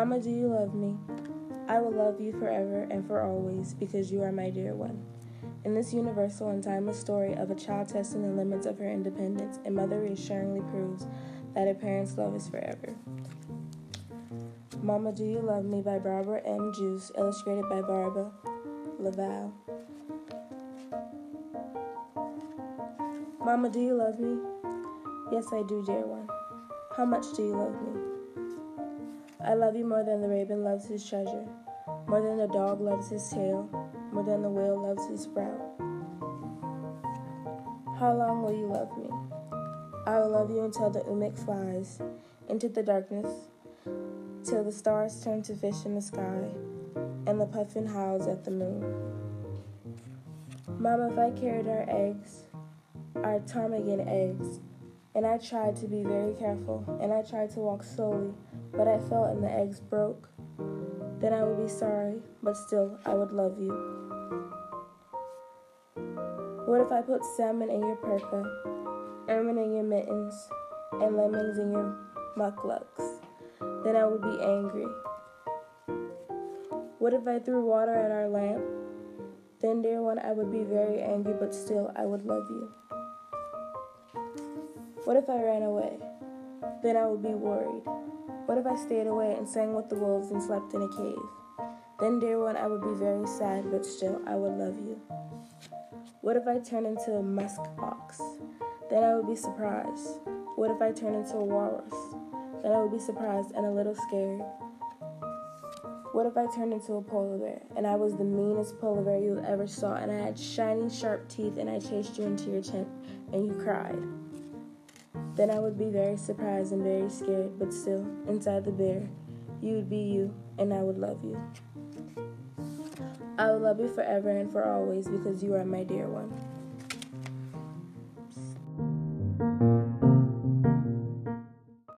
Mama, do you love me? I will love you forever and for always, because you are my dear one. In this universal and timeless story of a child testing the limits of her independence, a mother reassuringly proves that a parent's love is forever. Mama, Do You Love Me by Barbara M. Juice, illustrated by Barbara Laval. Mama, do you love me? Yes, I do, dear one. How much do you love me? I love you more than the raven loves his treasure, more than the dog loves his tail, more than the whale loves his sprout. How long will you love me? I will love you until the umic flies into the darkness, till the stars turn to fish in the sky, and the puffin howls at the moon. Mama, if I carried our eggs, our ptarmigan eggs, and I tried to be very careful, and I tried to walk slowly, but I fell and the eggs broke, then I would be sorry, but still I would love you. What if I put salmon in your parka, ermine in your mittens, and lemons in your mucklucks? Then I would be angry. What if I threw water at our lamp? Then, dear one, I would be very angry, but still I would love you. What if I ran away? Then I would be worried. What if I stayed away and sang with the wolves and slept in a cave? Then, dear one, I would be very sad, but still I would love you. What if I turned into a musk ox? Then I would be surprised. What if I turned into a walrus? Then I would be surprised and a little scared. What if I turned into a polar bear, and I was the meanest polar bear you ever saw, and I had shiny, sharp teeth, and I chased you into your tent, and you cried? Then I would be very surprised and very scared, but still, inside the bear, you would be you, and I would love you. I will love you forever and for always, because you are my dear one.